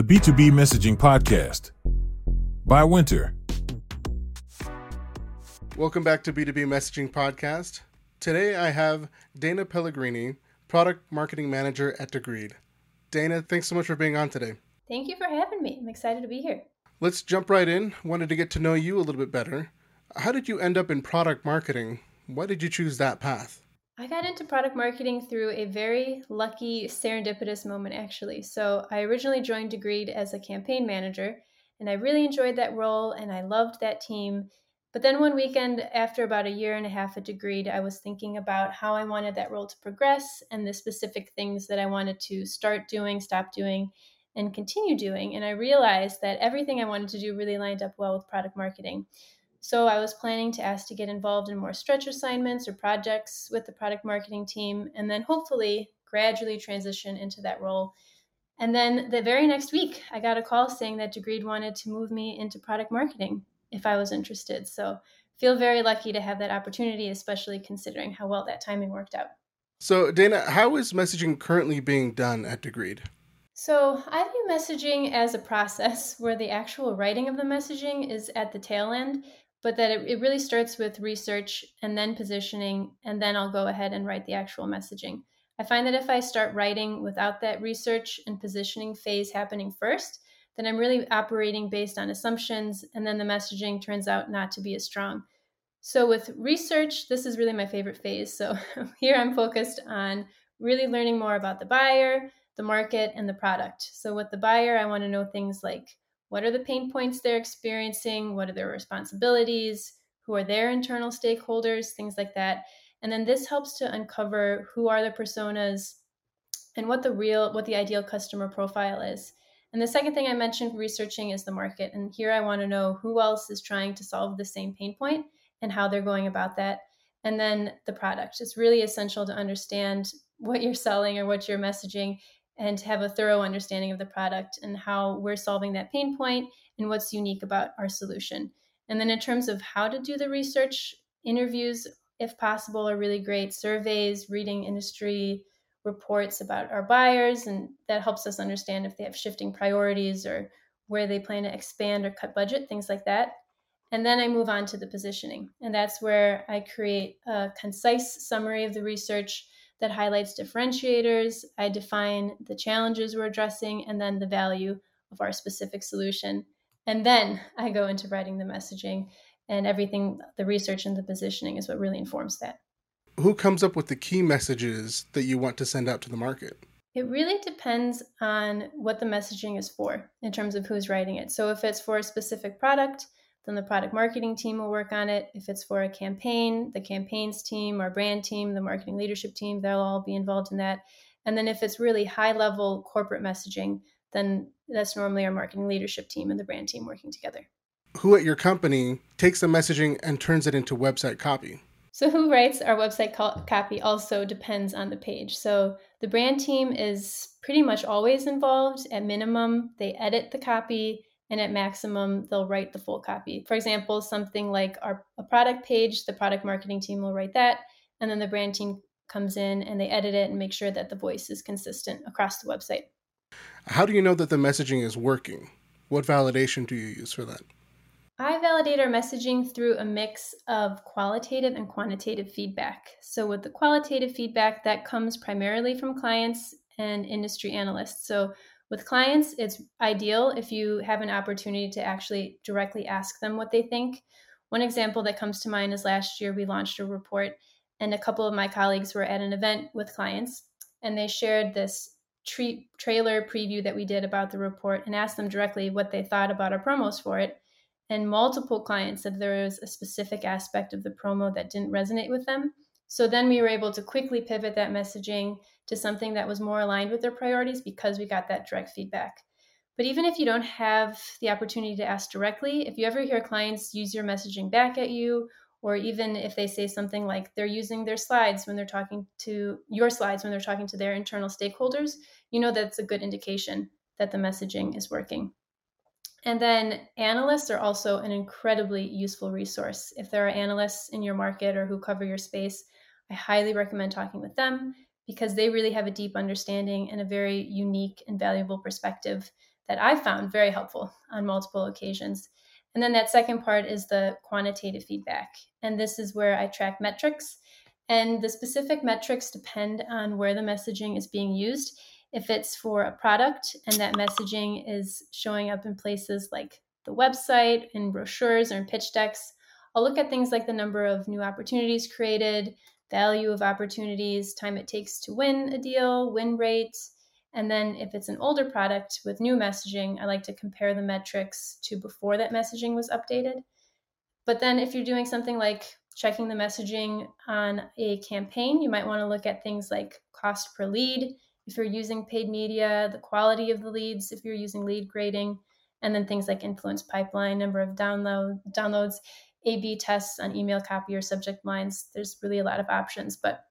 The B2B Messaging Podcast by Winter. Welcome back to B2B Messaging Podcast. Today I have Dana Pellegrini, Product Marketing Manager at Degreed. Dana, thanks so much for being on today. Thank you for having me. I'm excited to be here. Let's jump right in. Wanted to get to know you a little bit better. How did you end up in product marketing? Why did you choose that path? I got into product marketing through a very lucky serendipitous moment, actually. So I originally joined Degreed as a campaign manager, and I really enjoyed that role, and I loved that team. But then one weekend, after about a year and a half at Degreed, I was thinking about how I wanted that role to progress and the specific things that I wanted to start doing, stop doing, and continue doing. And I realized that everything I wanted to do really lined up well with product marketing. So I was planning to ask to get involved in more stretch assignments or projects with the product marketing team, and then hopefully gradually transition into that role. And then the very next week, I got a call saying that Degreed wanted to move me into product marketing if I was interested. So feel very lucky to have that opportunity, especially considering how well that timing worked out. So Dana, how is messaging currently being done at Degreed? So I view messaging as a process where the actual writing of the messaging is at the tail end, but that it really starts with research and then positioning, and then I'll go ahead and write the actual messaging. I find that if I start writing without that research and positioning phase happening first, then I'm really operating based on assumptions, and then the messaging turns out not to be as strong. So with research, this is really my favorite phase. So here I'm focused on really learning more about the buyer, the market, and the product. So with the buyer, I want to know things like, what are the pain points they're experiencing? What are their responsibilities? Who are their internal stakeholders? Things like that. And then this helps to uncover who are the personas and what the ideal customer profile is. And the second thing I mentioned researching is the market. And here I want to know who else is trying to solve the same pain point and how they're going about that. And then the product. It's really essential to understand what you're selling or what you're messaging, and to have a thorough understanding of the product and how we're solving that pain point and what's unique about our solution. And then in terms of how to do the research, interviews, if possible, are really great. Surveys, reading industry reports about our buyers, and that helps us understand if they have shifting priorities or where they plan to expand or cut budget, things like that. And then I move on to the positioning. And that's where I create a concise summary of the research that highlights differentiators. I define the challenges we're addressing and then the value of our specific solution. And then I go into writing the messaging, and everything, the research and the positioning is what really informs that. Who comes up with the key messages that you want to send out to the market? It really depends on what the messaging is for in terms of who's writing it. So if it's for a specific product, then the product marketing team will work on it. If it's for a campaign, the campaigns team, our brand team, the marketing leadership team, they'll all be involved in that. And then if it's really high level corporate messaging, then that's normally our marketing leadership team and the brand team working together. Who at your company takes the messaging and turns it into website copy? So who writes our website copy also depends on the page. So the brand team is pretty much always involved. At minimum, they edit the copy, and at maximum, they'll write the full copy. For example, something like a product page, the product marketing team will write that, and then the brand team comes in and they edit it and make sure that the voice is consistent across the website. How do you know that the messaging is working? What validation do you use for that? I validate our messaging through a mix of qualitative and quantitative feedback. So with the qualitative feedback, that comes primarily from clients and industry analysts. So with clients, it's ideal if you have an opportunity to actually directly ask them what they think. One example that comes to mind is last year we launched a report, and a couple of my colleagues were at an event with clients, and they shared this trailer preview that we did about the report and asked them directly what they thought about our promos for it. And multiple clients said there was a specific aspect of the promo that didn't resonate with them. So then we were able to quickly pivot that messaging to something that was more aligned with their priorities because we got that direct feedback. But even if you don't have the opportunity to ask directly, if you ever hear clients use your messaging back at you, or even if they say something like they're using their slides when they're talking to their internal stakeholders, you know that's a good indication that the messaging is working. And then analysts are also an incredibly useful resource. If there are analysts in your market or who cover your space, I highly recommend talking with them because they really have a deep understanding and a very unique and valuable perspective that I found very helpful on multiple occasions. And then that second part is the quantitative feedback. And this is where I track metrics. And the specific metrics depend on where the messaging is being used. If it's for a product and that messaging is showing up in places like the website, in brochures, or in pitch decks, I'll look at things like the number of new opportunities created, value of opportunities, time it takes to win a deal, win rate. And then if it's an older product with new messaging, I like to compare the metrics to before that messaging was updated. But then if you're doing something like checking the messaging on a campaign, you might want to look at things like cost per lead, if you're using paid media, the quality of the leads, if you're using lead grading, and then things like influence pipeline, number of downloads, A/B tests on email copy or subject lines. There's really a lot of options, but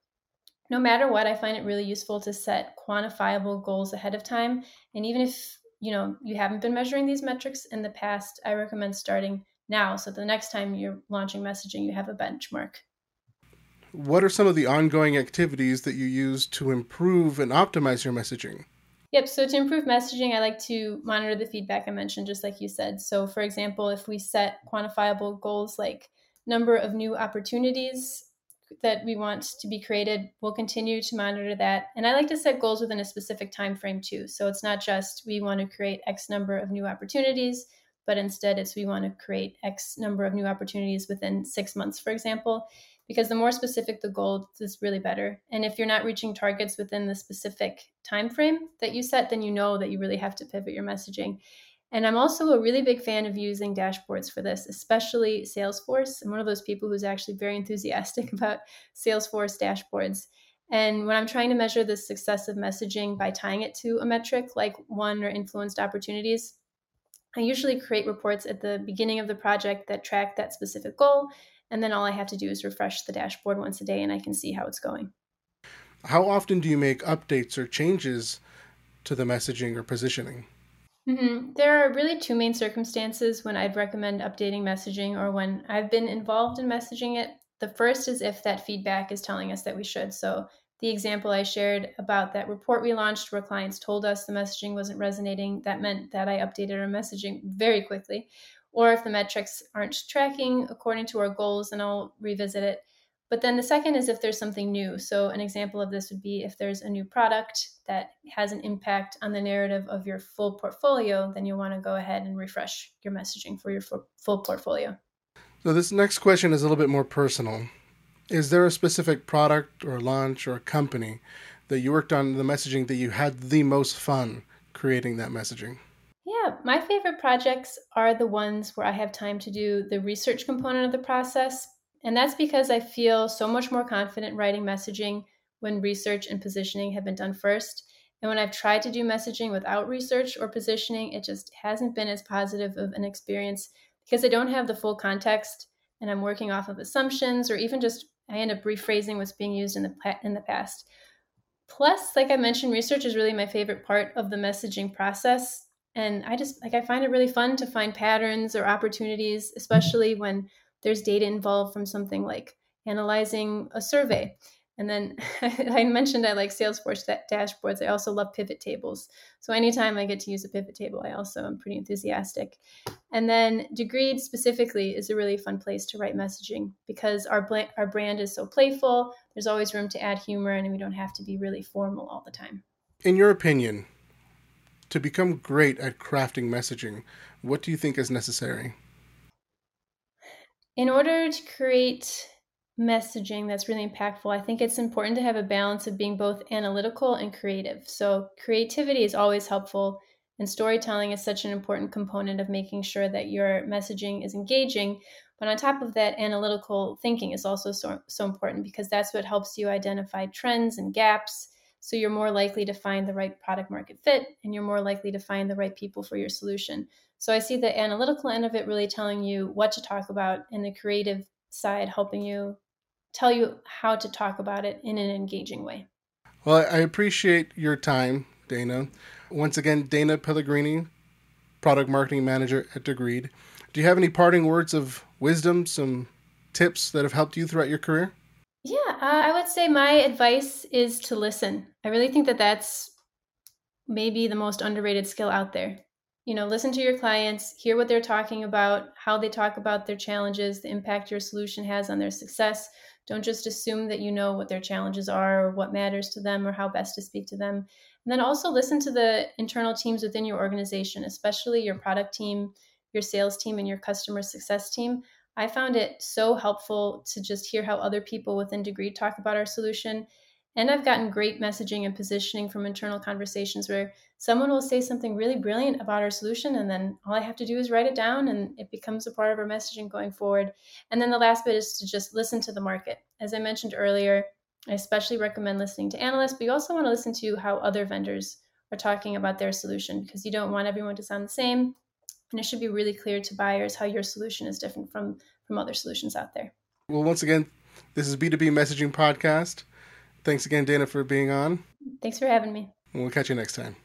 no matter what, I find it really useful to set quantifiable goals ahead of time. And even if, you haven't been measuring these metrics in the past, I recommend starting now. So the next time you're launching messaging, you have a benchmark. What are some of the ongoing activities that you use to improve and optimize your messaging? Yep. So to improve messaging, I like to monitor the feedback I mentioned, just like you said. So for example, if we set quantifiable goals like number of new opportunities that we want to be created, we'll continue to monitor that. And I like to set goals within a specific time frame too. So it's not just we want to create X number of new opportunities, but instead it's we want to create X number of new opportunities within 6 months, for example. Because the more specific the goal, it's really better. And if you're not reaching targets within the specific time frame that you set, then you know that you really have to pivot your messaging. And I'm also a really big fan of using dashboards for this, especially Salesforce. I'm one of those people who's actually very enthusiastic about Salesforce dashboards. And when I'm trying to measure the success of messaging by tying it to a metric like won or influenced opportunities, I usually create reports at the beginning of the project that track that specific goal. And then all I have to do is refresh the dashboard once a day and I can see how it's going. How often do you make updates or changes to the messaging or positioning? There are really two main circumstances when I'd recommend updating messaging or when I've been involved in messaging it. The first is if that feedback is telling us that we should. So the example I shared about that report we launched where clients told us the messaging wasn't resonating, that meant that I updated our messaging very quickly. Or if the metrics aren't tracking according to our goals, then I'll revisit it. But then the second is if there's something new. So an example of this would be if there's a new product that has an impact on the narrative of your full portfolio, then you'll want to go ahead and refresh your messaging for your full portfolio. So this next question is a little bit more personal. Is there a specific product or launch or company that you worked on the messaging that you had the most fun creating that messaging? Yeah, my favorite projects are the ones where I have time to do the research component of the process. And that's because I feel so much more confident writing messaging when research and positioning have been done first. And when I've tried to do messaging without research or positioning, it just hasn't been as positive of an experience because I don't have the full context and I'm working off of assumptions or even just I end up rephrasing what's being used in the past. Plus, like I mentioned, research is really my favorite part of the messaging process. And I find it really fun to find patterns or opportunities, especially when there's data involved from something like analyzing a survey. And then I mentioned I like Salesforce dashboards. I also love pivot tables. So anytime I get to use a pivot table, I also am pretty enthusiastic. And then Degreed specifically is a really fun place to write messaging because our brand is so playful. There's always room to add humor and we don't have to be really formal all the time. In your opinion, to become great at crafting messaging, what do you think is necessary? In order to create messaging that's really impactful, I think it's important to have a balance of being both analytical and creative. So creativity is always helpful, and storytelling is such an important component of making sure that your messaging is engaging. But on top of that, analytical thinking is also so important because that's what helps you identify trends and gaps. So you're more likely to find the right product market fit, and you're more likely to find the right people for your solution. So I see the analytical end of it really telling you what to talk about, and the creative side helping you tell you how to talk about it in an engaging way. Well, I appreciate your time, Dana. Once again, Dana Pellegrini, Product Marketing Manager at Degreed. Do you have any parting words of wisdom, some tips that have helped you throughout your career? Yeah, I would say my advice is to listen. I really think that's maybe the most underrated skill out there. you know, listen to your clients, hear what they're talking about, how they talk about their challenges, the impact your solution has on their success. Don't just assume that you know what their challenges are or what matters to them or how best to speak to them. And then also listen to the internal teams within your organization, especially your product team, your sales team, and your customer success team. I found it so helpful to just hear how other people within Degreed talk about our solution. And I've gotten great messaging and positioning from internal conversations where someone will say something really brilliant about our solution, and then all I have to do is write it down, and it becomes a part of our messaging going forward. And then the last bit is to just listen to the market. As I mentioned earlier, I especially recommend listening to analysts, but you also want to listen to how other vendors are talking about their solution, because you don't want everyone to sound the same. And it should be really clear to buyers how your solution is different from other solutions out there. Well, once again, this is B2B Messaging Podcast. Thanks again, Dana, for being on. Thanks for having me. We'll catch you next time.